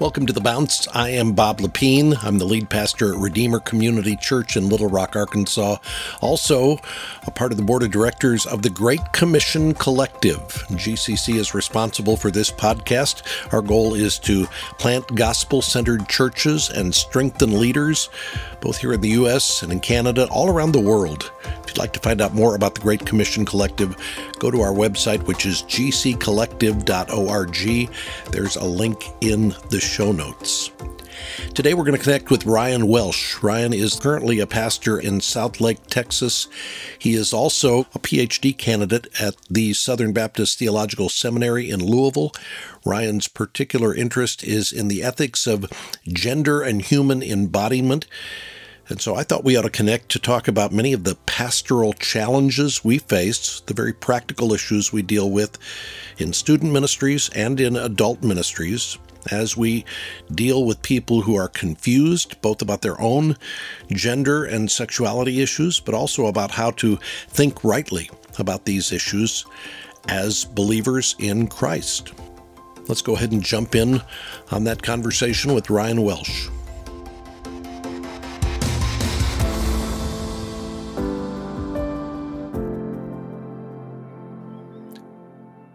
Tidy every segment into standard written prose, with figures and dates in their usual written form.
Welcome to The Bounce. I am Bob Lepine. I'm the lead pastor at Redeemer Community Church in Little Rock, Arkansas. Also, a part of the board of directors of the Great Commission Collective. GCC is responsible for this podcast. Our goal is to plant gospel-centered churches and strengthen leaders, both here in the U.S. and in Canada, all around the world. If you'd like to find out more about the Great Commission Collective, go to our website, which is gccollective.org. There's a link in the show notes. Today we're going to connect with Ryan Welsh. Ryan is currently a pastor in Southlake, Texas. He is also a PhD candidate at the Southern Baptist Theological Seminary in Louisville. Ryan's particular interest is in the ethics of gender and human embodiment. And so I thought we ought to connect to talk about many of the pastoral challenges we face, the very practical issues we deal with in student ministries and in adult ministries, as we deal with people who are confused both about their own gender and sexuality issues, but also about how to think rightly about these issues as believers in Christ. Let's go ahead and jump in on that conversation with Ryan Welsh.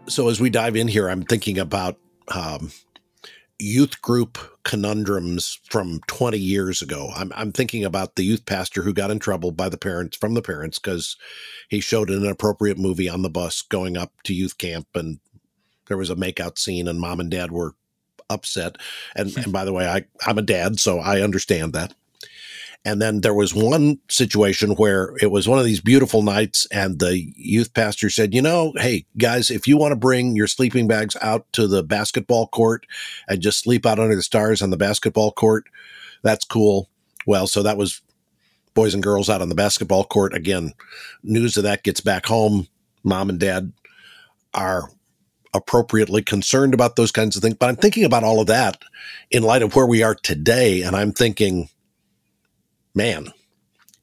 So as we dive in here, I'm thinking about youth group conundrums from 20 years ago. I'm thinking about the youth pastor who got in trouble from the parents because he showed an inappropriate movie on the bus going up to youth camp, and there was a makeout scene, and mom and dad were upset. And by the way, I'm a dad, so I understand that. And then there was one situation where it was one of these beautiful nights, and the youth pastor said, you know, hey, guys, if you want to bring your sleeping bags out to the basketball court and just sleep out under the stars on the basketball court, that's cool. Well, so that was boys and girls out on the basketball court. Again, news of that gets back home. Mom and dad are appropriately concerned about those kinds of things. But I'm thinking about all of that in light of where we are today, and I'm thinking, man,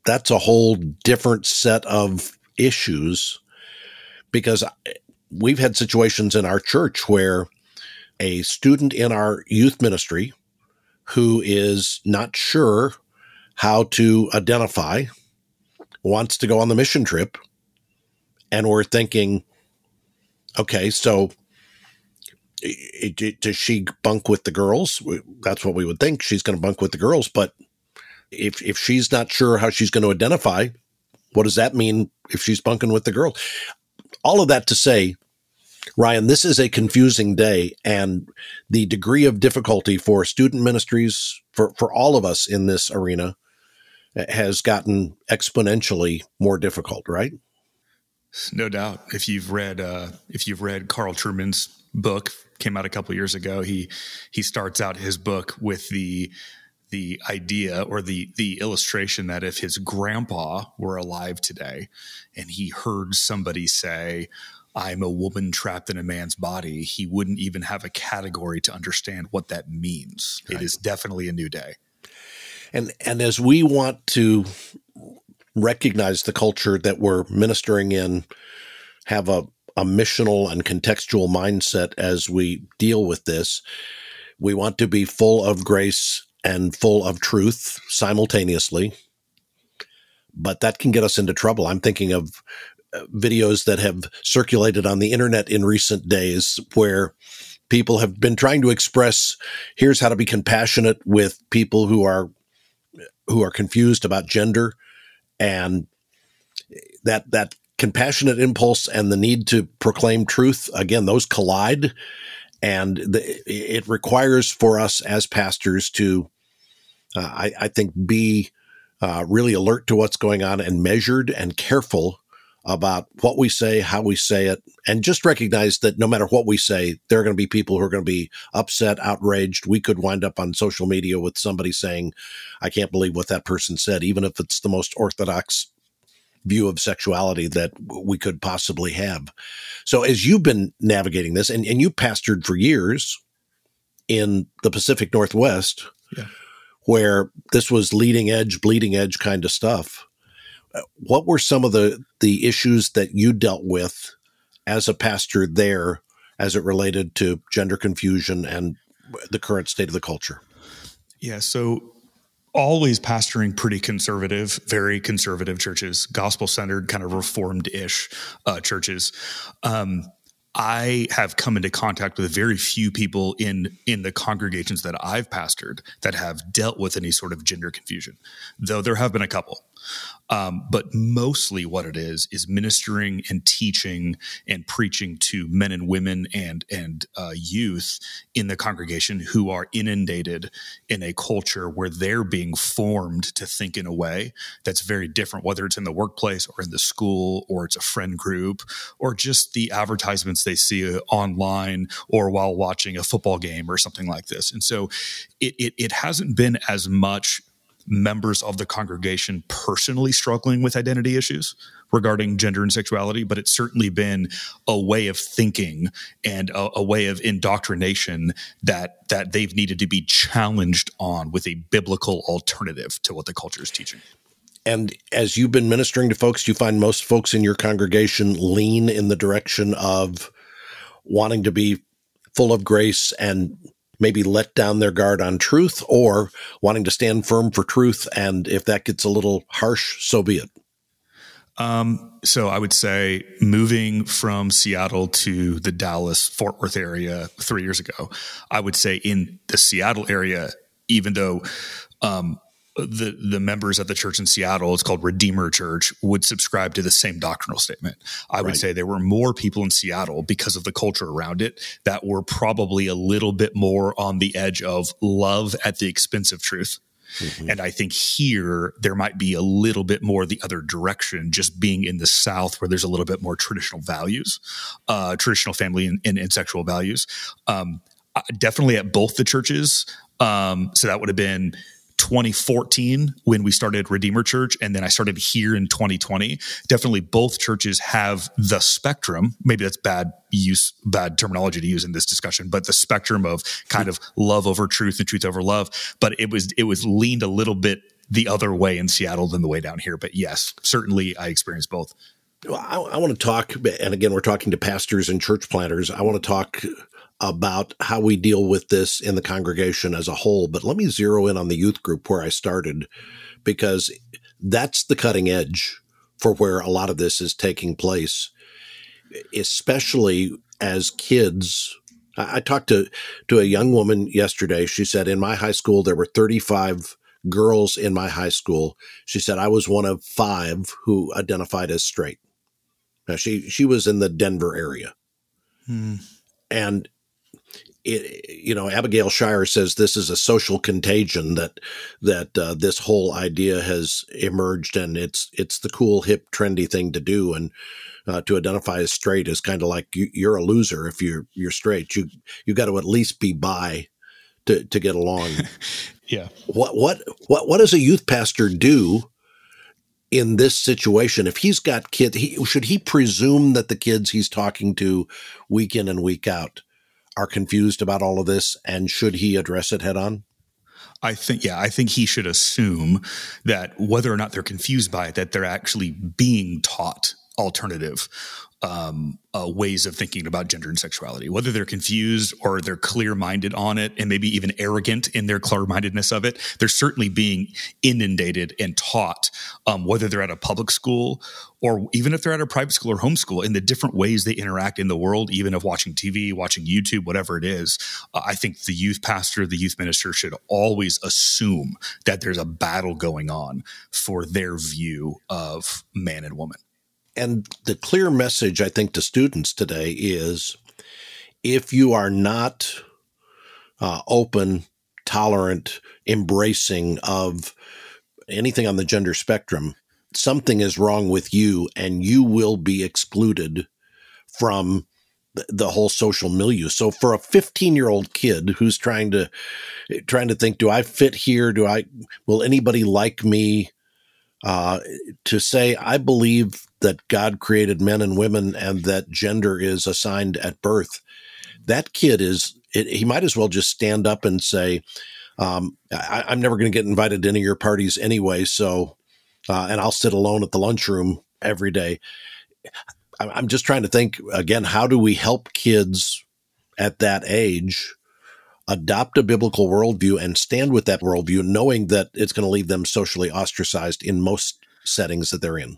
that's a whole different set of issues, because we've had situations in our church where a student in our youth ministry who is not sure how to identify wants to go on the mission trip, and we're thinking, okay, so does she bunk with the girls? That's what we would think. She's going to bunk with the girls, but if she's not sure how she's going to identify, what does that mean if she's bunking with the girl? All of that to say, Ryan, this is a confusing day, and the degree of difficulty for student ministries, for all of us in this arena, has gotten exponentially more difficult, right? No doubt. If you've read Carl Trueman's book, came out a couple of years ago, he starts out his book with the idea or the illustration that if his grandpa were alive today and he heard somebody say, I'm a woman trapped in a man's body, he wouldn't even have a category to understand what that means. Right. It is definitely a new day. And as we want to recognize the culture that we're ministering in, have a missional and contextual mindset as we deal with this, we want to be full of grace and full of truth simultaneously, but that can get us into trouble. I'm thinking of videos that have circulated on the internet in recent days where people have been trying to express, here's how to be compassionate with people who are confused about gender, and that compassionate impulse and the need to proclaim truth, again, those collide, and it requires for us as pastors to I think be really alert to what's going on, and measured and careful about what we say, how we say it, and just recognize that no matter what we say, there are going to be people who are going to be upset, outraged. We could wind up on social media with somebody saying, I can't believe what that person said, even if it's the most orthodox view of sexuality that we could possibly have. So as you've been navigating this, and you pastored for years in the Pacific Northwest, yeah, where this was leading edge, bleeding edge kind of stuff, what were some of the issues that you dealt with as a pastor there as it related to gender confusion and the current state of the culture? Yeah, so always pastoring pretty conservative, very conservative churches, gospel-centered, kind of reformed-ish churches. I have come into contact with very few people in the congregations that I've pastored that have dealt with any sort of gender confusion, though there have been a couple. But mostly what it is ministering and teaching and preaching to men and women and youth in the congregation who are inundated in a culture where they're being formed to think in a way that's very different, whether it's in the workplace or in the school or it's a friend group or just the advertisements they see online or while watching a football game or something like this. And so it hasn't been as much members of the congregation personally struggling with identity issues regarding gender and sexuality, but it's certainly been a way of thinking and a way of indoctrination that they've needed to be challenged on with a biblical alternative to what the culture is teaching. And as you've been ministering to folks, do you find most folks in your congregation lean in the direction of wanting to be full of grace and maybe let down their guard on truth, or wanting to stand firm for truth, and if that gets a little harsh, so be it? So I would say moving from Seattle to the Dallas-Fort Worth area 3 years ago, I would say in the Seattle area, even though the members of the church in Seattle, it's called Redeemer Church, would subscribe to the same doctrinal statement. I would say there were more people in Seattle because of the culture around it that were probably a little bit more on the edge of love at the expense of truth. Mm-hmm. And I think here there might be a little bit more the other direction, just being in the South where there's a little bit more traditional values, traditional family and sexual values. Definitely at both the churches. So that would have been 2014 when we started Redeemer Church, and then I started here in 2020. Definitely both churches have the spectrum. Maybe that's bad terminology to use in this discussion, but the spectrum of kind of love over truth and truth over love. But it was leaned a little bit the other way in Seattle than the way down here. But yes, certainly I experienced both. I want to talk, and again, we're talking to pastors and church planters. I want to talk about how we deal with this in the congregation as a whole. But let me zero in on the youth group where I started, because that's the cutting edge for where a lot of this is taking place, especially as kids. I talked to a young woman yesterday. She said, in my high school, there were 35 girls in my high school. She said, I was one of 5 who identified as straight. Now, she was in the Denver area. Hmm. And Abigail Shire says this is a social contagion that this whole idea has emerged, and it's the cool, hip, trendy thing to do. And to identify as straight is kind of like you're a loser if you're straight. You got to at least be bi to get along. Yeah. What does a youth pastor do in this situation? If he's got kids, should he presume that the kids he's talking to week in and week out are confused about all of this, and should he address it head on? I think he should assume that whether or not they're confused by it, that they're actually being taught alternative ways of thinking about gender and sexuality, whether they're confused or they're clear-minded on it and maybe even arrogant in their clear-mindedness of it. They're certainly being inundated and taught, whether they're at a public school or even if they're at a private school or homeschool, in the different ways they interact in the world, even of watching TV, watching YouTube, whatever it is. I think the youth pastor, the youth minister should always assume that there's a battle going on for their view of man and woman. And the clear message, I think, to students today is if you are not open, tolerant, embracing of anything on the gender spectrum, something is wrong with you, and you will be excluded from the whole social milieu. So for a 15-year-old kid who's trying to think, do I fit here? Will anybody like me? To say, I believe that God created men and women and that gender is assigned at birth, that kid he might as well just stand up and say, I'm never going to get invited to any of your parties anyway, so and I'll sit alone at the lunchroom every day. I'm just trying to think, again, how do we help kids at that age adopt a biblical worldview and stand with that worldview, knowing that it's going to leave them socially ostracized in most settings that they're in.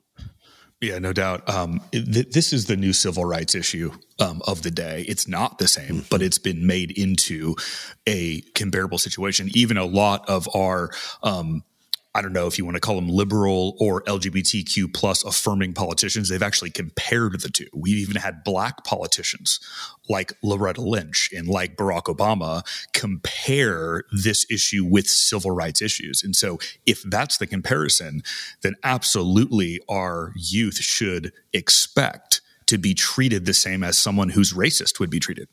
Yeah, no doubt. This is the new civil rights issue of the day. It's not the same, but it's been made into a comparable situation. Even a lot of our I don't know if you want to call them liberal or LGBTQ plus affirming politicians. They've actually compared the two. We've even had black politicians like Loretta Lynch and like Barack Obama compare this issue with civil rights issues. And so if that's the comparison, then absolutely our youth should expect to be treated the same as someone who's racist would be treated.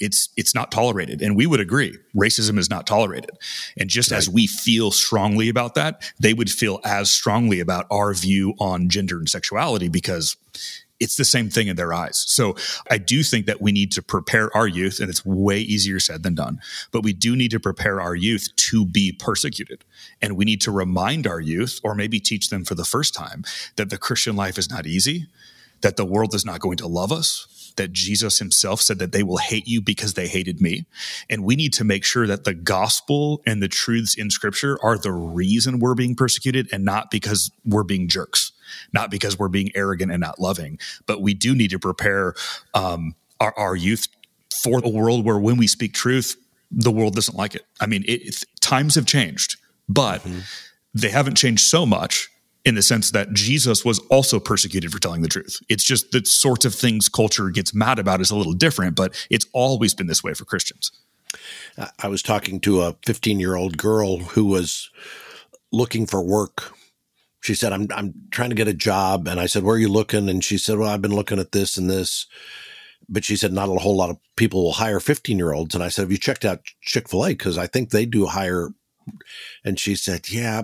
It's not tolerated. And we would agree, racism is not tolerated. And just as we feel strongly about that, they would feel as strongly about our view on gender and sexuality because it's the same thing in their eyes. So I do think that we need to prepare our youth, and it's way easier said than done, but we do need to prepare our youth to be persecuted. And we need to remind our youth, or maybe teach them for the first time, that the Christian life is not easy, that the world is not going to love us, that Jesus himself said that they will hate you because they hated me. And we need to make sure that the gospel and the truths in scripture are the reason we're being persecuted, and not because we're being jerks, not because we're being arrogant and not loving. But we do need to prepare our youth for a world where when we speak truth, the world doesn't like it. I mean, times have changed, but they haven't changed so much in the sense that Jesus was also persecuted for telling the truth. It's just the sorts of things culture gets mad about is a little different, but it's always been this way for Christians. I was talking to a 15-year-old girl who was looking for work. She said, I'm trying to get a job. And I said, where are you looking? And she said, well, I've been looking at this and this. But she said, not a whole lot of people will hire 15-year-olds. And I said, have you checked out Chick-fil-A? Because I think they do hire. And she said, yeah,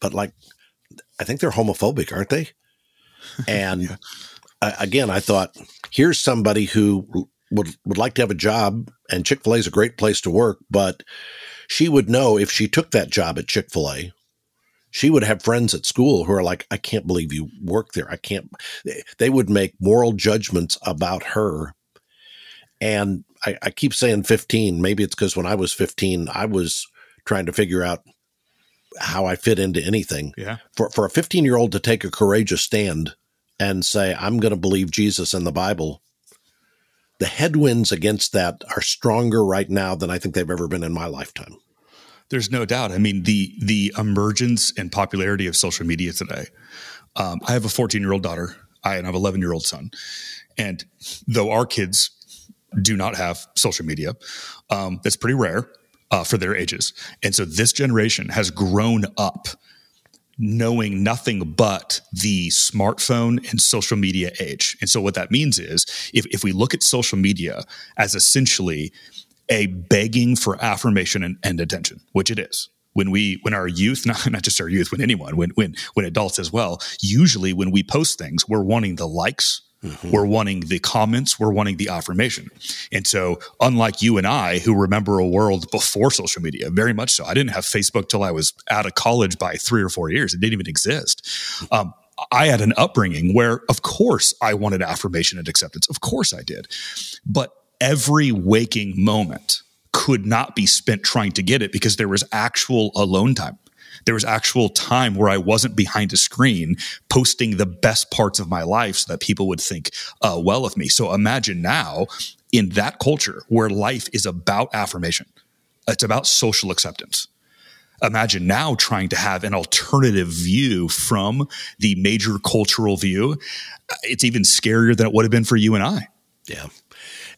but like, I think they're homophobic, aren't they? And again, I thought, here's somebody who would like to have a job, and Chick-fil-A is a great place to work, but she would know if she took that job at Chick-fil-A, she would have friends at school who are like, I can't believe you work there. I can't. They would make moral judgments about her. And I keep saying 15. Maybe it's because when I was 15, I was trying to figure out how I fit into anything. Yeah. For a 15-year-old to take a courageous stand and say, I'm going to believe Jesus and the Bible, the headwinds against that are stronger right now than I think they've ever been in my lifetime. There's no doubt. I mean, the emergence and popularity of social media today. I have a 14-year-old daughter, and I have an 11-year-old son. And though our kids do not have social media, that's pretty rare. For their ages. And so this generation has grown up knowing nothing but the smartphone and social media age. And so what that means is if we look at social media as essentially a begging for affirmation and attention, which it is. When our youth, not just our youth, when anyone, when adults as well, usually when we post things, we're wanting the likes. Mm-hmm. We're wanting the comments. We're wanting the affirmation. And so unlike you and I, who remember a world before social media, very much so. I didn't have Facebook till I was out of college by 3 or 4 years. It didn't even exist. I had an upbringing where, of course, I wanted affirmation and acceptance. Of course I did. But every waking moment could not be spent trying to get it because there was actual alone time. There was actual time where I wasn't behind a screen posting the best parts of my life so that people would think well of me. So imagine now in that culture where life is about affirmation. It's about social acceptance. Imagine now trying to have an alternative view from the major cultural view. It's even scarier than it would have been for you and I. Yeah.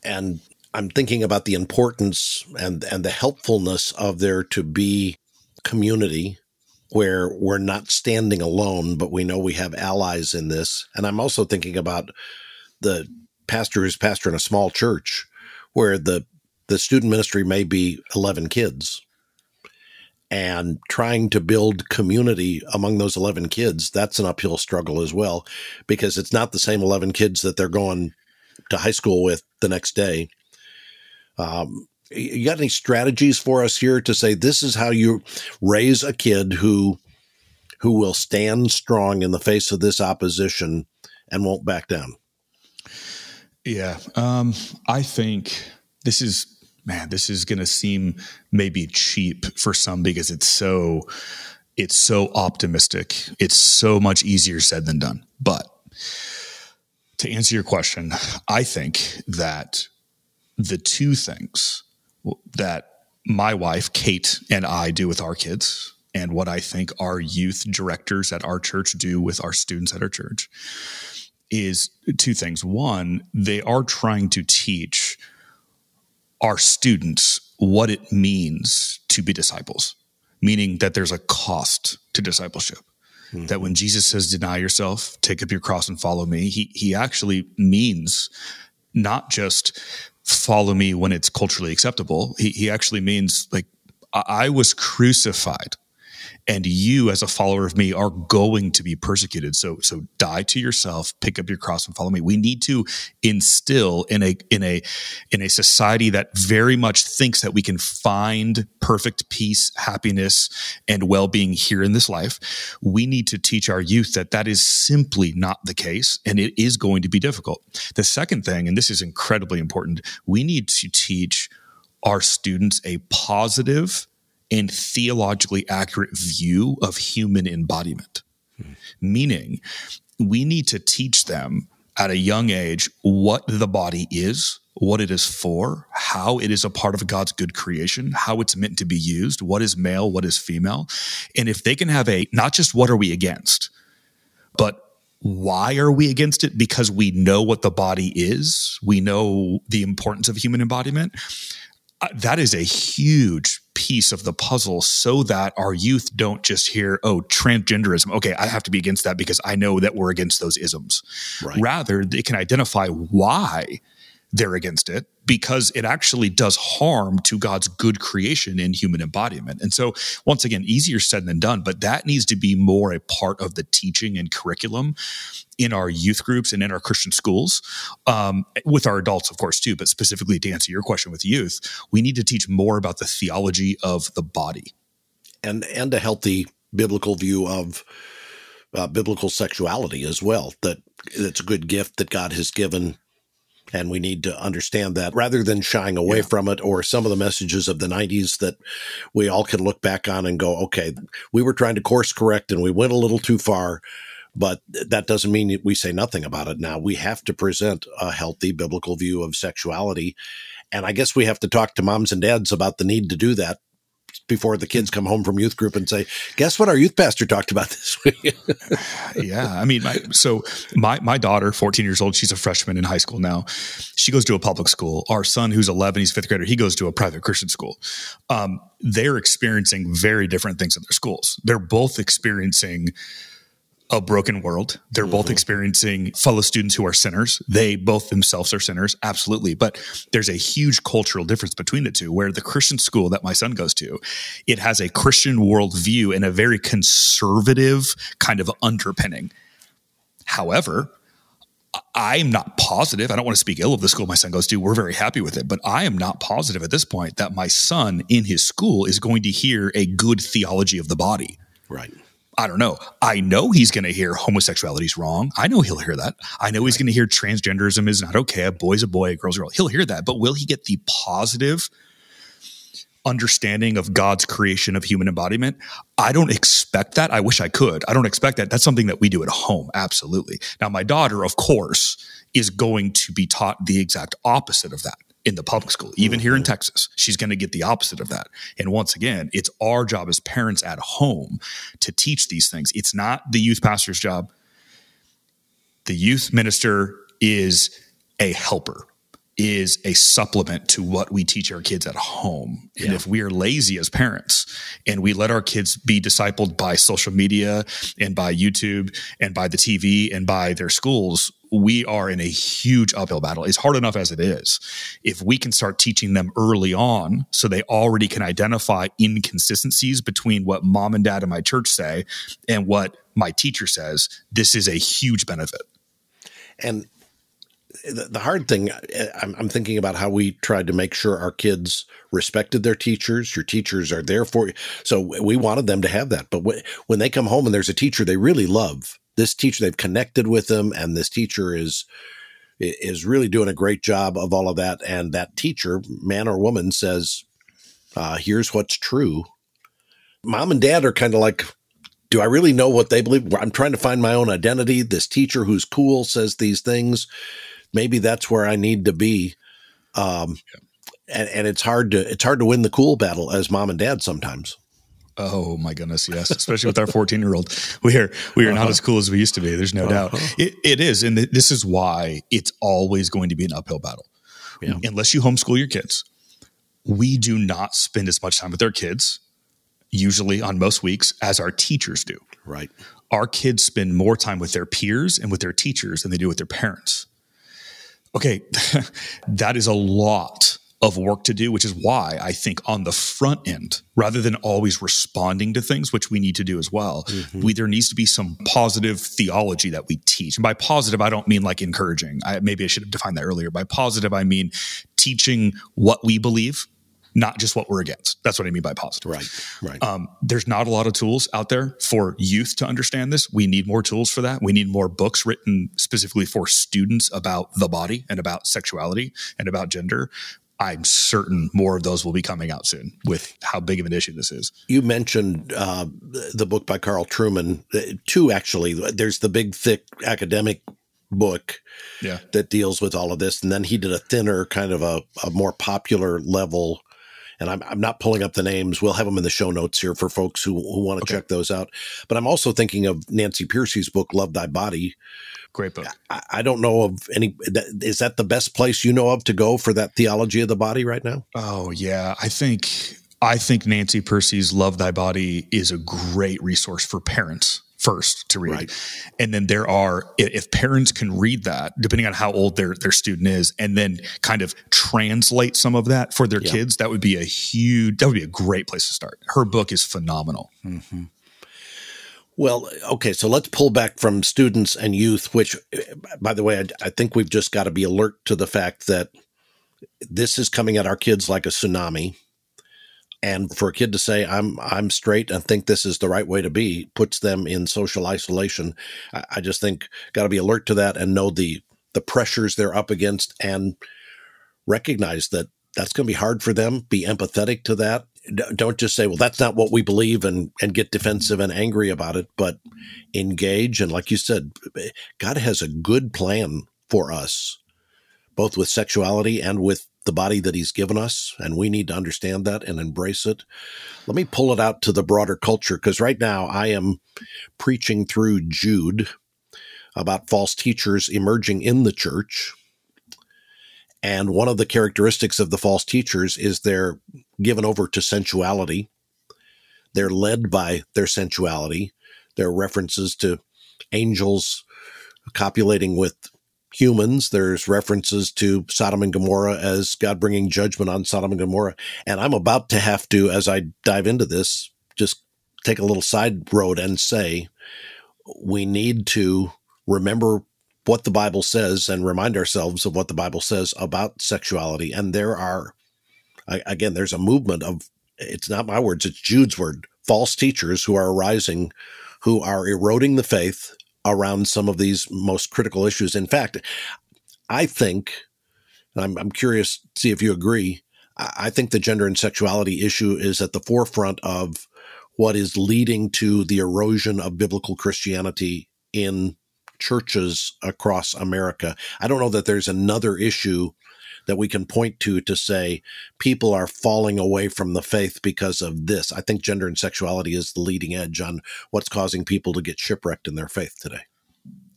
And I'm thinking about the importance and the helpfulness of there to be community where we're not standing alone, but we know we have allies in this. And I'm also thinking about the pastor who's pastoring a small church where the student ministry may be 11 kids and trying to build community among those 11 kids. That's an uphill struggle as well, because it's not the same 11 kids that they're going to high school with the next day. You got any strategies for us here to say this is how you raise a kid who will stand strong in the face of this opposition and won't back down? Yeah, I think this is man, this is going to seem maybe cheap for some because it's so optimistic. It's so much easier said than done. But to answer your question, I think that the two things that my wife, Kate, and I do with our kids, and what I think our youth directors at our church do with our students at our church, is two things. One, they are trying to teach our students what it means to be disciples, meaning that there's a cost to discipleship. Mm-hmm. That when Jesus says, deny yourself, take up your cross and follow me, he actually means not just follow me when it's culturally acceptable. He actually means, like, I was crucified and you as a follower of me are going to be persecuted. So die to yourself, pick up your cross and follow me. We need to instill in a society that very much thinks that we can find perfect peace, happiness, and well-being here in this life. We need to teach our youth that is simply not the case, and it is going to be difficult. The second thing, and this is incredibly important, we need to teach our students a positive and theologically accurate view of human embodiment. Meaning, we need to teach them at a young age what the body is, what it is for, how it is a part of God's good creation, how it's meant to be used, what is male, what is female. And if they can have not just what are we against, but why are we against it? Because we know what the body is. We know the importance of human embodiment. That is a huge piece of the puzzle, so that our youth don't just hear, oh, transgenderism. Okay, I have to be against that because I know that we're against those isms. Right. Rather, they can identify why they're against it, because it actually does harm to God's good creation in human embodiment. And so, once again, easier said than done, but that needs to be more a part of the teaching and curriculum in our youth groups and in our Christian schools, with our adults, of course, too. But specifically to answer your question with youth, we need to teach more about the theology of the body. And a healthy biblical view of biblical sexuality as well. That's a good gift that God has given, and we need to understand that rather than shying away from it, or some of the messages of the 90s that we all can look back on and go, okay, we were trying to course correct and we went a little too far, but that doesn't mean we say nothing about it now. We have to present a healthy biblical view of sexuality. And I guess we have to talk to moms and dads about the need to do that before the kids come home from youth group and say, guess what our youth pastor talked about this week? Yeah. I mean, my daughter, 14 years old, she's a freshman in high school now. She goes to a public school. Our son, who's 11, he's fifth grader, he goes to a private Christian school. They're experiencing very different things in their schools. They're both experiencing a broken world. They're both experiencing fellow students who are sinners. They both themselves are sinners, absolutely. But there's a huge cultural difference between the two, where the Christian school that my son goes to, it has a Christian worldview and a very conservative kind of underpinning. However, I'm not positive. I don't want to speak ill of the school my son goes to. We're very happy with it. But I am not positive at this point that my son in his school is going to hear a good theology of the body. Right. I don't know. I know he's going to hear homosexuality is wrong. I know he'll hear that. I know he's going to hear transgenderism is not okay. A boy's a boy, a girl's a girl. He'll hear that. But will he get the positive understanding of God's creation of human embodiment? I don't expect that. I wish I could. I don't expect that. That's something that we do at home. Absolutely. Now, my daughter, of course, is going to be taught the exact opposite of that in the public school. Even here in Texas, she's going to get the opposite of that. And once again, it's our job as parents at home to teach these things. It's not the youth pastor's job. The youth minister is a helper, is a supplement to what we teach our kids at home. And if we are lazy as parents and we let our kids be discipled by social media and by YouTube and by the TV and by their schools, we are in a huge uphill battle. It's hard enough as it is. If we can start teaching them early on so they already can identify inconsistencies between what mom and dad in my church say and what my teacher says, this is a huge benefit. And the hard thing, I'm thinking about how we tried to make sure our kids respected their teachers. Your teachers are there for you. So we wanted them to have that. But when they come home and there's a teacher they really love, this teacher, they've connected with them, and this teacher is is really doing a great job of all of that. And that teacher, man or woman, says, here's what's true. Mom and dad are kind of like, do I really know what they believe? I'm trying to find my own identity. This teacher who's cool says these things. Maybe that's where I need to be. And it's hard to win the cool battle as mom and dad sometimes. Oh my goodness, yes, especially with our 14-year-old. We are not as cool as we used to be. There's no doubt. It is, and this is why it's always going to be an uphill battle. Yeah. Unless you homeschool your kids, we do not spend as much time with our kids, usually on most weeks, as our teachers do. Right. Our kids spend more time with their peers and with their teachers than they do with their parents. Okay, that is a lot of work to do, which is why I think on the front end, rather than always responding to things, which we need to do as well, there needs to be some positive theology that we teach. And by positive, I don't mean like encouraging. Maybe I should have defined that earlier. By positive, I mean teaching what we believe, not just what we're against. That's what I mean by positive. Right. There's not a lot of tools out there for youth to understand this. We need more tools for that. We need more books written specifically for students about the body and about sexuality and about gender. I'm certain more of those will be coming out soon with how big of an issue this is. You mentioned the book by Carl Trueman, two actually. There's the big, thick academic book that deals with all of this. And then he did a thinner, kind of a more popular level. And I'm not pulling up the names. We'll have them in the show notes here for folks who want to check those out. But I'm also thinking of Nancy Piercy's book, Love Thy Body. Great book. I don't know of any. Is that the best place you know of to go for that theology of the body right now? Oh, yeah. I think Nancy Piercy's Love Thy Body is a great resource for parents first to read. Right. And then there are, if parents can read that, depending on how old their student is, and then kind of translate some of that for their kids, that would be a great place to start. Her book is phenomenal. Mm-hmm. Well, okay, so let's pull back from students and youth, which, by the way, I think we've just got to be alert to the fact that this is coming at our kids like a tsunami. And for a kid to say, I'm straight and think this is the right way to be, puts them in social isolation. I just think got to be alert to that and know the pressures they're up against and recognize that that's going to be hard for them, be empathetic to that. Don't just say, well, that's not what we believe and get defensive and angry about it, but engage. And like you said, God has a good plan for us, both with sexuality and with the body that he's given us, and we need to understand that and embrace it. Let me pull it out to the broader culture, because right now I am preaching through Jude about false teachers emerging in the church. And one of the characteristics of the false teachers is they're given over to sensuality. They're led by their sensuality. There are references to angels copulating with humans. There's references to Sodom and Gomorrah as God bringing judgment on Sodom and Gomorrah. And I'm about to have to, as I dive into this, just take a little side road and say, we need to remember what the Bible says and remind ourselves of what the Bible says about sexuality. And there are, again, there's a movement of, it's not my words, it's Jude's word, false teachers who are arising, who are eroding the faith around some of these most critical issues. In fact, I think, and I'm curious to see if you agree, I think the gender and sexuality issue is at the forefront of what is leading to the erosion of biblical Christianity in churches across America. I don't know that there's another issue that we can point to say people are falling away from the faith because of this. I think gender and sexuality is the leading edge on what's causing people to get shipwrecked in their faith today.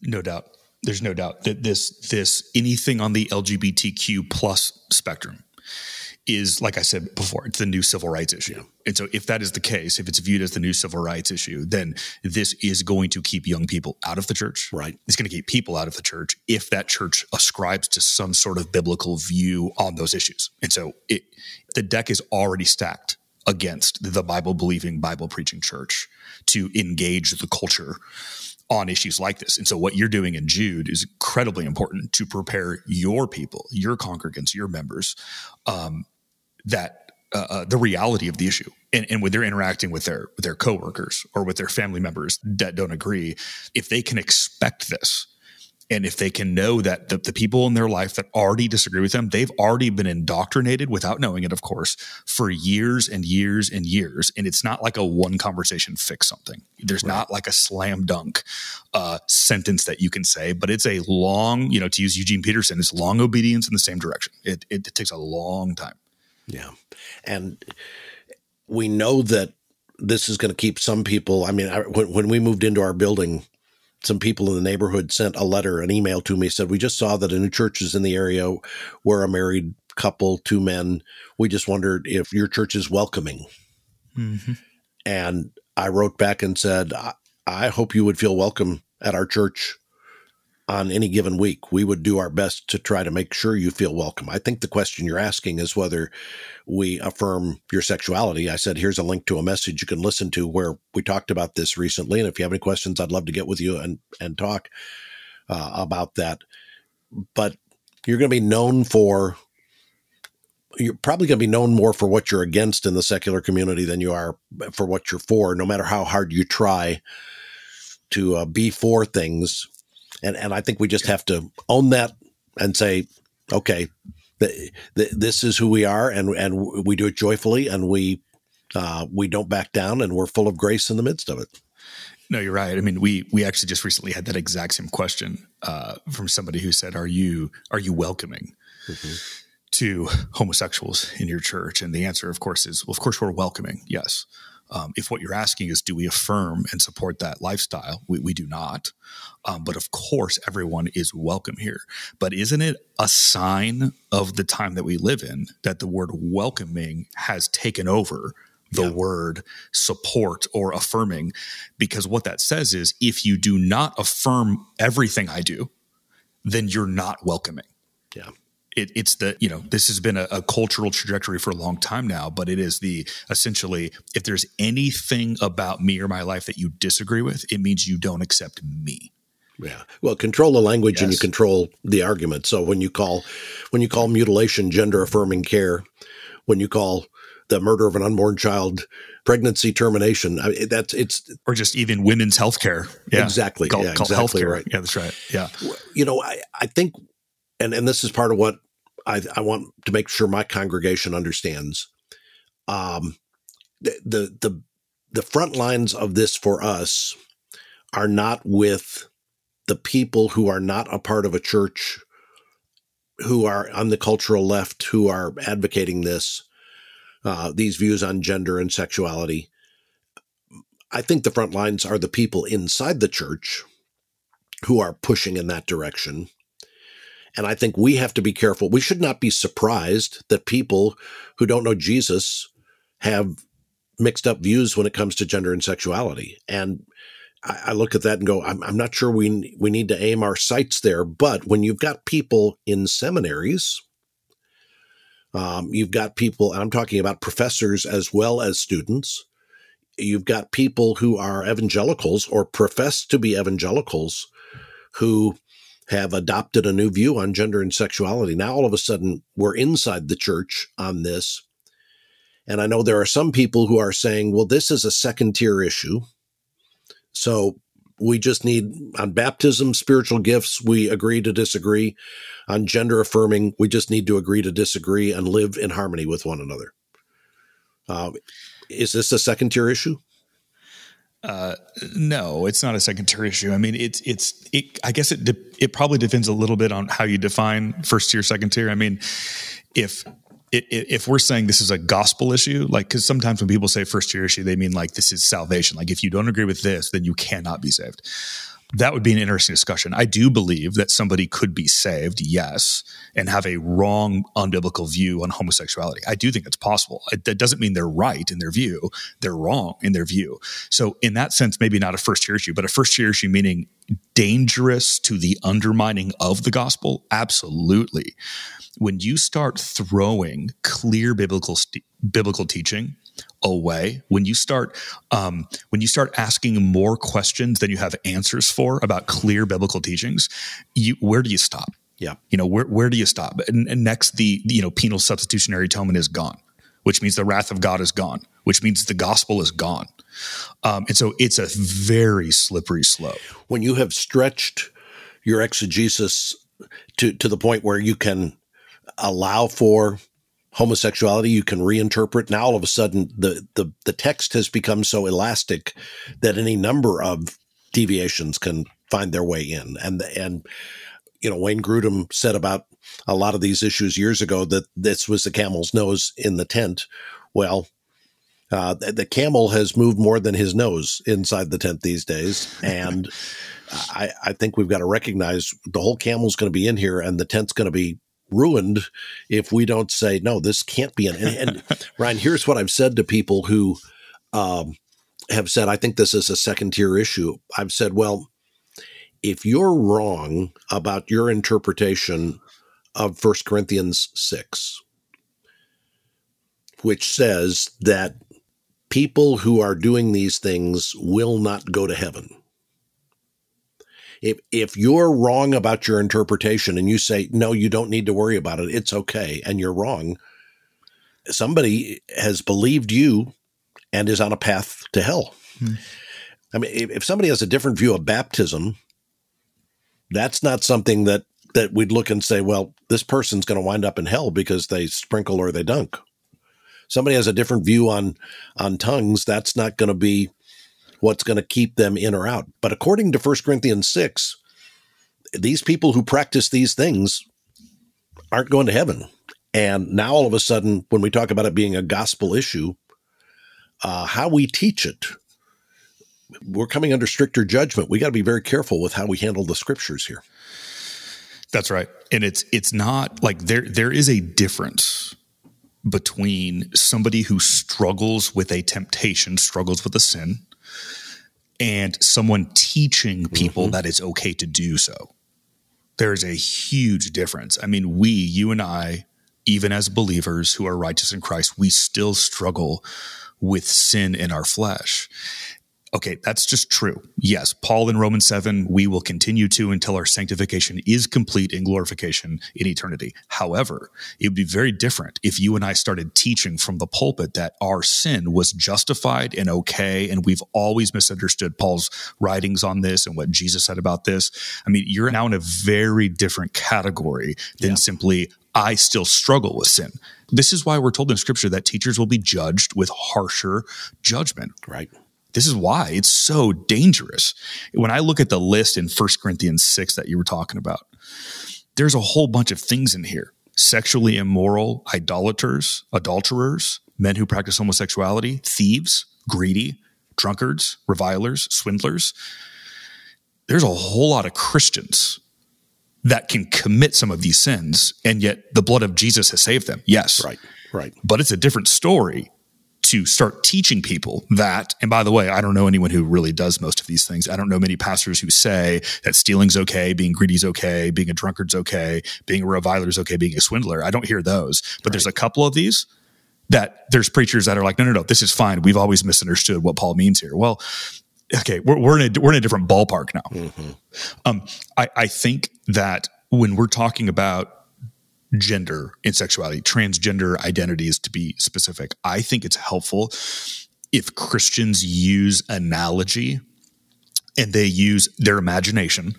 No doubt. There's no doubt that this anything on the LGBTQ plus spectrum is, like I said before, it's the new civil rights issue. And so if that is the case, if it's viewed as the new civil rights issue, then this is going to keep young people out of the church. Right. It's going to keep people out of the church if that church ascribes to some sort of biblical view on those issues. And so the deck is already stacked against the Bible-believing, Bible-preaching church to engage the culture on issues like this. And so what you're doing in Jude is incredibly important to prepare your people, your congregants, your members, the reality of the issue and when they're interacting with their coworkers or with their family members that don't agree, if they can expect this And if they can know that the people in their life that already disagree with them, they've already been indoctrinated without knowing it, of course, for years and years and years. And it's not like a one conversation fix something. There's not like a slam dunk sentence that you can say, but it's a long, you know, to use Eugene Peterson, it's long obedience in the same direction. It takes a long time. Yeah. And we know that this is going to keep some people, I mean, when we moved into our building, some people in the neighborhood sent a letter, an email to me, said, we just saw that a new church is in the area where a married couple, two men, we just wondered if your church is welcoming. Mm-hmm. And I wrote back and said, I hope you would feel welcome at our church on any given week. We would do our best to try to make sure you feel welcome. I think the question you're asking is whether we affirm your sexuality. I said, here's a link to a message you can listen to where we talked about this recently. And if you have any questions, I'd love to get with you and talk about that. But you're going to be known for, you're probably going to be known more for what you're against in the secular community than you are for what you're for, no matter how hard you try to be for things. And I think we just have to own that and say, okay, this is who we are, and we do it joyfully, and we don't back down, and we're full of grace in the midst of it. No, you're right. I mean, we actually just recently had that exact same question from somebody who said, are you welcoming to homosexuals in your church? And the answer, of course, is, well, of course we're welcoming, yes. If what you're asking is, do we affirm and support that lifestyle? We do not. But of course, everyone is welcome here. But isn't it a sign of the time that we live in that the word welcoming has taken over the word support or affirming? Because what that says is, if you do not affirm everything I do, then you're not welcoming. Yeah. It's the, you know, this has been a cultural trajectory for a long time now, but it is the essentially, if there's anything about me or my life that you disagree with, it means you don't accept me. Yeah. Well, control the language and you control the argument. So when you call mutilation gender affirming care, when you call the murder of an unborn child pregnancy termination, I mean, or just even women's healthcare. Yeah. Exactly. Called healthcare. Right. Yeah, that's right. Yeah. You know, I think, and this is part of what I want to make sure my congregation understands. The front lines of this for us are not with the people who are not a part of a church, who are on the cultural left, who are advocating this, these views on gender and sexuality. I think the front lines are the people inside the church who are pushing in that direction. And I think we have to be careful. We should not be surprised that people who don't know Jesus have mixed up views when it comes to gender and sexuality. And I look at that and go, I'm not sure we need to aim our sights there. But when you've got people in seminaries, you've got people, and I'm talking about professors as well as students, you've got people who are evangelicals or profess to be evangelicals who have adopted a new view on gender and sexuality. Now, all of a sudden, we're inside the church on this. And I know there are some people who are saying, well, this is a second-tier issue. So we just need, on baptism, spiritual gifts, we agree to disagree. On gender affirming, we just need to agree to disagree and live in harmony with one another. Is this a second-tier issue? No, it's not a second-tier issue. I mean, I guess it probably depends a little bit on how you define first tier, second tier. I mean, if we're saying this is a gospel issue, like, cause sometimes when people say first tier issue, they mean like, this is salvation. Like, if you don't agree with this, then you cannot be saved. That would be an interesting discussion. I do believe that somebody could be saved, yes, and have a wrong, unbiblical view on homosexuality. I do think it's possible. That doesn't mean they're right in their view. They're wrong in their view. So in that sense, maybe not a first-tier issue, but a first-tier issue meaning dangerous to the undermining of the gospel? Absolutely. When you start throwing clear biblical teaching away, when you start asking more questions than you have answers for about clear biblical teachings, where do you stop? Yeah. You know, where do you stop? And next, penal substitutionary atonement is gone, which means the wrath of God is gone, which means the gospel is gone. And so it's a very slippery slope. When you have stretched your exegesis to the point where you can allow for homosexuality, you can reinterpret. Now all of a sudden the text has become so elastic that any number of deviations can find their way in. And you know, Wayne Grudem said about a lot of these issues years ago that this was the camel's nose in the tent. Well, the camel has moved more than his nose inside the tent these days. And I think we've got to recognize the whole camel's going to be in here and the tent's going to be ruined if we don't say, no, this can't be. And Ryan, here's what I've said to people who have said, I think this is a second tier issue. I've said, well, if you're wrong about your interpretation of 1 Corinthians 6, which says that people who are doing these things will not go to heaven. If you're wrong about your interpretation and you say, no, you don't need to worry about it, it's okay, and you're wrong, somebody has believed you and is on a path to hell. Hmm. I mean, if somebody has a different view of baptism, that's not something that we'd look and say, well, this person's going to wind up in hell because they sprinkle or they dunk. Somebody has a different view on tongues, that's not going to be what's going to keep them in or out. But according to 1 Corinthians 6, these people who practice these things aren't going to heaven. And now all of a sudden, when we talk about it being a gospel issue, how we teach it, we're coming under stricter judgment. We got to be very careful with how we handle the scriptures here. That's right. And it's not like there is a difference between somebody who struggles with a temptation, struggles with a sin, and someone teaching people that it's okay to do so. There is a huge difference. I mean, you and I, even as believers who are righteous in Christ, we still struggle with sin in our flesh. Okay, that's just true. Yes, Paul in Romans 7, we will continue to until our sanctification is complete in glorification in eternity. However, it would be very different if you and I started teaching from the pulpit that our sin was justified and okay, and we've always misunderstood Paul's writings on this and what Jesus said about this. I mean, you're now in a very different category than simply, I still struggle with sin. This is why we're told in Scripture that teachers will be judged with harsher judgment. Right. This is why it's so dangerous. When I look at the list in 1 Corinthians 6 that you were talking about, there's a whole bunch of things in here. Sexually immoral, idolaters, adulterers, men who practice homosexuality, thieves, greedy, drunkards, revilers, swindlers. There's a whole lot of Christians that can commit some of these sins, and yet the blood of Jesus has saved them. Yes. Right. But it's a different story to start teaching people that, and by the way, I don't know anyone who really does most of these things. I don't know many pastors who say that stealing's okay, being greedy's okay, being a drunkard's okay, being a reviler's okay, being a swindler. I don't hear those. But there's a couple of these that there's preachers that are like, no, this is fine. We've always misunderstood what Paul means here. Well, okay, we're in a different ballpark now. Mm-hmm. I think that when we're talking about gender and sexuality, transgender identities to be specific, I think it's helpful if Christians use analogy and they use their imagination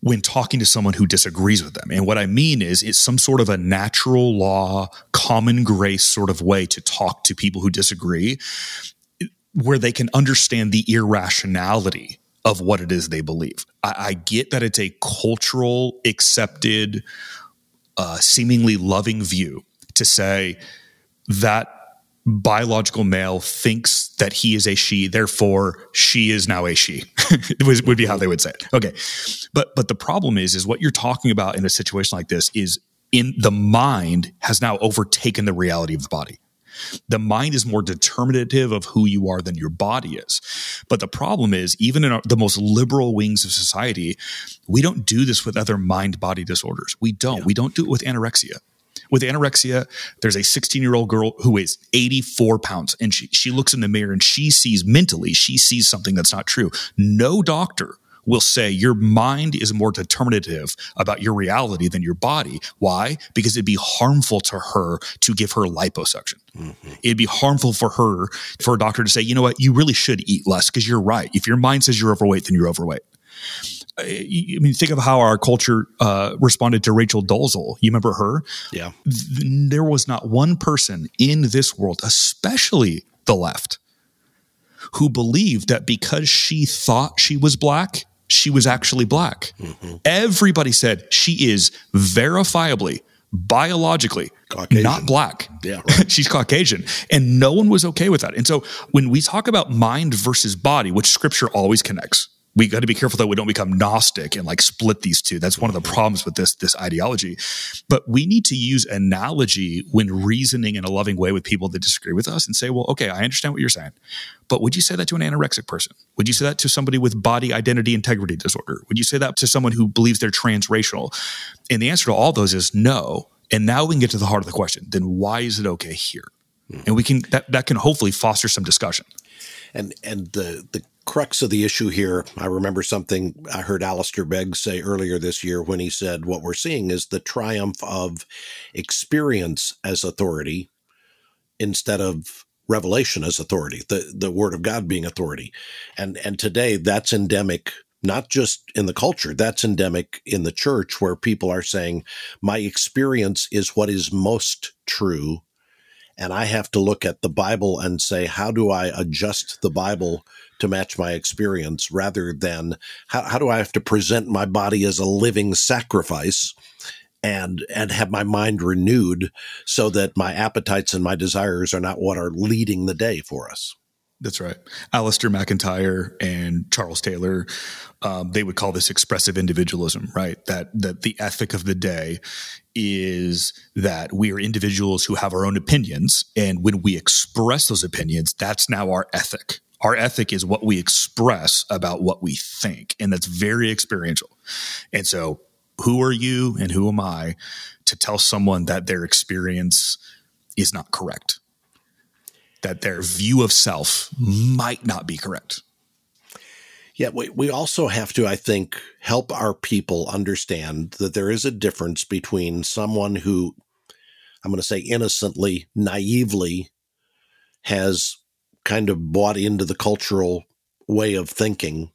when talking to someone who disagrees with them. And what I mean is it's some sort of a natural law, common grace sort of way to talk to people who disagree where they can understand the irrationality of what it is they believe. I get that it's a cultural accepted seemingly loving view to say that biological male thinks that he is a she, therefore she is now a she, would be how they would say it. Okay. But the problem is what you're talking about in a situation like this is in the mind has now overtaken the reality of the body. The mind is more determinative of who you are than your body is. But the problem is, even in the most liberal wings of society, we don't do this with other mind-body disorders. We don't. Yeah. We don't do it with anorexia. With anorexia, there's a 16-year-old girl who weighs 84 pounds, and she looks in the mirror and she sees something that's not true. No doctor will say your mind is more determinative about your reality than your body. Why? Because it'd be harmful to her to give her liposuction. Mm-hmm. It'd be harmful for a doctor to say, you know what, you really should eat less because you're right. If your mind says you're overweight, then you're overweight. I mean, think of how our culture responded to Rachel Dolezal. You remember her? Yeah. There was not one person in this world, especially the left, who believed that because she thought she was black, she was actually black. Mm-hmm. Everybody said she is verifiably, biologically, Caucasian. Not black. Yeah, right. She's Caucasian. And no one was okay with that. And so when we talk about mind versus body, which scripture always connects, we got to be careful that we don't become Gnostic and like split these two. That's one of the problems with this ideology. But we need to use analogy when reasoning in a loving way with people that disagree with us and say, well, okay, I understand what you're saying, but would you say that to an anorexic person? Would you say that to somebody with body identity integrity disorder? Would you say that to someone who believes they're transracial? And the answer to all those is no. And now we can get to the heart of the question. Then why is it okay here? And we can that can hopefully foster some discussion. And the crux of the issue here, I remember something I heard Alistair Begg say earlier this year when he said, what we're seeing is the triumph of experience as authority instead of revelation as authority, the Word of God being authority. And today that's endemic, not just in the culture, that's endemic in the church where people are saying, my experience is what is most true. And I have to look at the Bible and say, how do I adjust the Bible to match my experience rather than how do I have to present my body as a living sacrifice and have my mind renewed so that my appetites and my desires are not what are leading the day for us? That's right. Alistair MacIntyre and Charles Taylor, they would call this expressive individualism, right? That the ethic of the day is that we are individuals who have our own opinions. And when we express those opinions, that's now our ethic. Our ethic is what we express about what we think. And that's very experiential. And so who are you and who am I to tell someone that their experience is not correct? That their view of self might not be correct. Yeah, we also have to, I think, help our people understand that there is a difference between someone who, I'm going to say innocently, naively, has kind of bought into the cultural way of thinking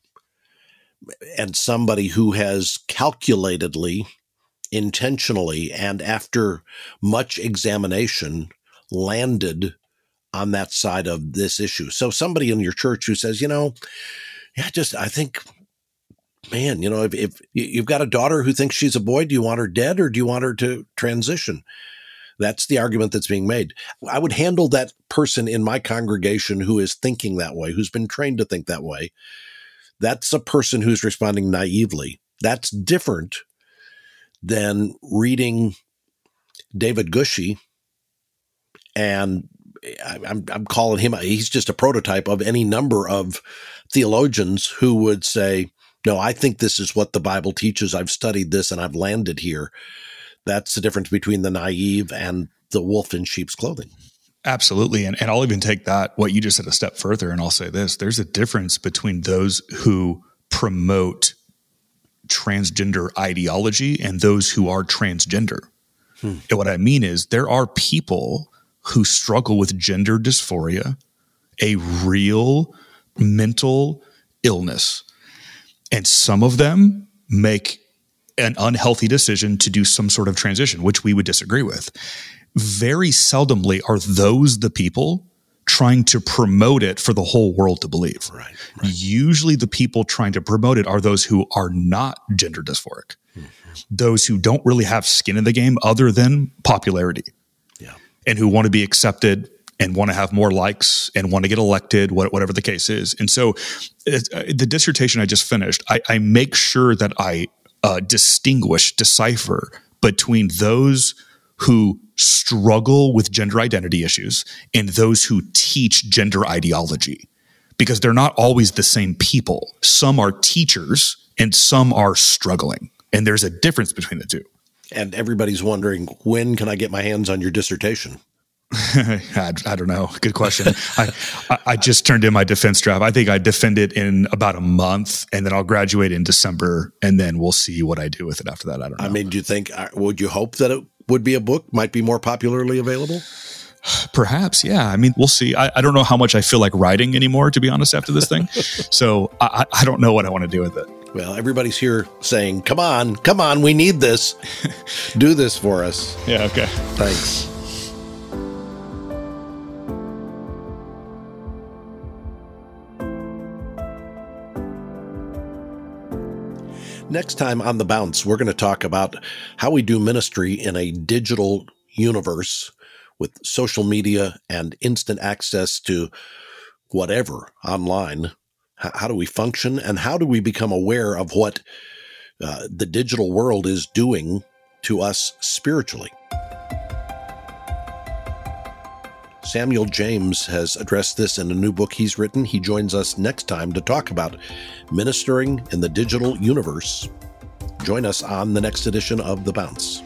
and somebody who has calculatedly, intentionally, and after much examination, landed on that side of this issue. So somebody in your church who says, I think, man, if you've got a daughter who thinks she's a boy, do you want her dead or do you want her to transition? That's the argument that's being made. I would handle that person in my congregation who is thinking that way, who's been trained to think that way. That's a person who's responding naively. That's different than reading David Gushy and I'm calling him, he's just a prototype of any number of theologians who would say, no, I think this is what the Bible teaches. I've studied this and I've landed here. That's the difference between the naive and the wolf in sheep's clothing. Absolutely. And I'll even take that, what you just said, a step further. And I'll say this, there's a difference between those who promote transgender ideology and those who are transgender. And what I mean is there are people who struggle with gender dysphoria, a real mental illness. And some of them make an unhealthy decision to do some sort of transition, which we would disagree with. Very seldomly are those the people trying to promote it for the whole world to believe. Right. Usually the people trying to promote it are those who are not gender dysphoric, those who don't really have skin in the game other than popularity. And who want to be accepted and want to have more likes and want to get elected, whatever the case is. And so the dissertation I just finished, I make sure that I decipher between those who struggle with gender identity issues and those who teach gender ideology, because they're not always the same people. Some are teachers and some are struggling. And there's a difference between the two. And everybody's wondering, when can I get my hands on your dissertation? I don't know. Good question. I just turned in my defense draft. I think I defend it in about a month, and then I'll graduate in December, and then we'll see what I do with it after that. I don't know. I mean, do you think, would you hope that it would be a book, might be more popularly available? Perhaps, yeah. I mean, we'll see. I don't know how much I feel like writing anymore, to be honest, after this thing. So I don't know what I want to do with it. Well, everybody's here saying, come on, come on, we need this. Do this for us. Yeah, okay. Thanks. Next time on The Bounce, we're going to talk about how we do ministry in a digital universe with social media and instant access to whatever online. How do we function, and how do we become aware of what the digital world is doing to us spiritually? Samuel James has addressed this in a new book he's written. He joins us next time to talk about ministering in the digital universe. Join us on the next edition of The Bounce.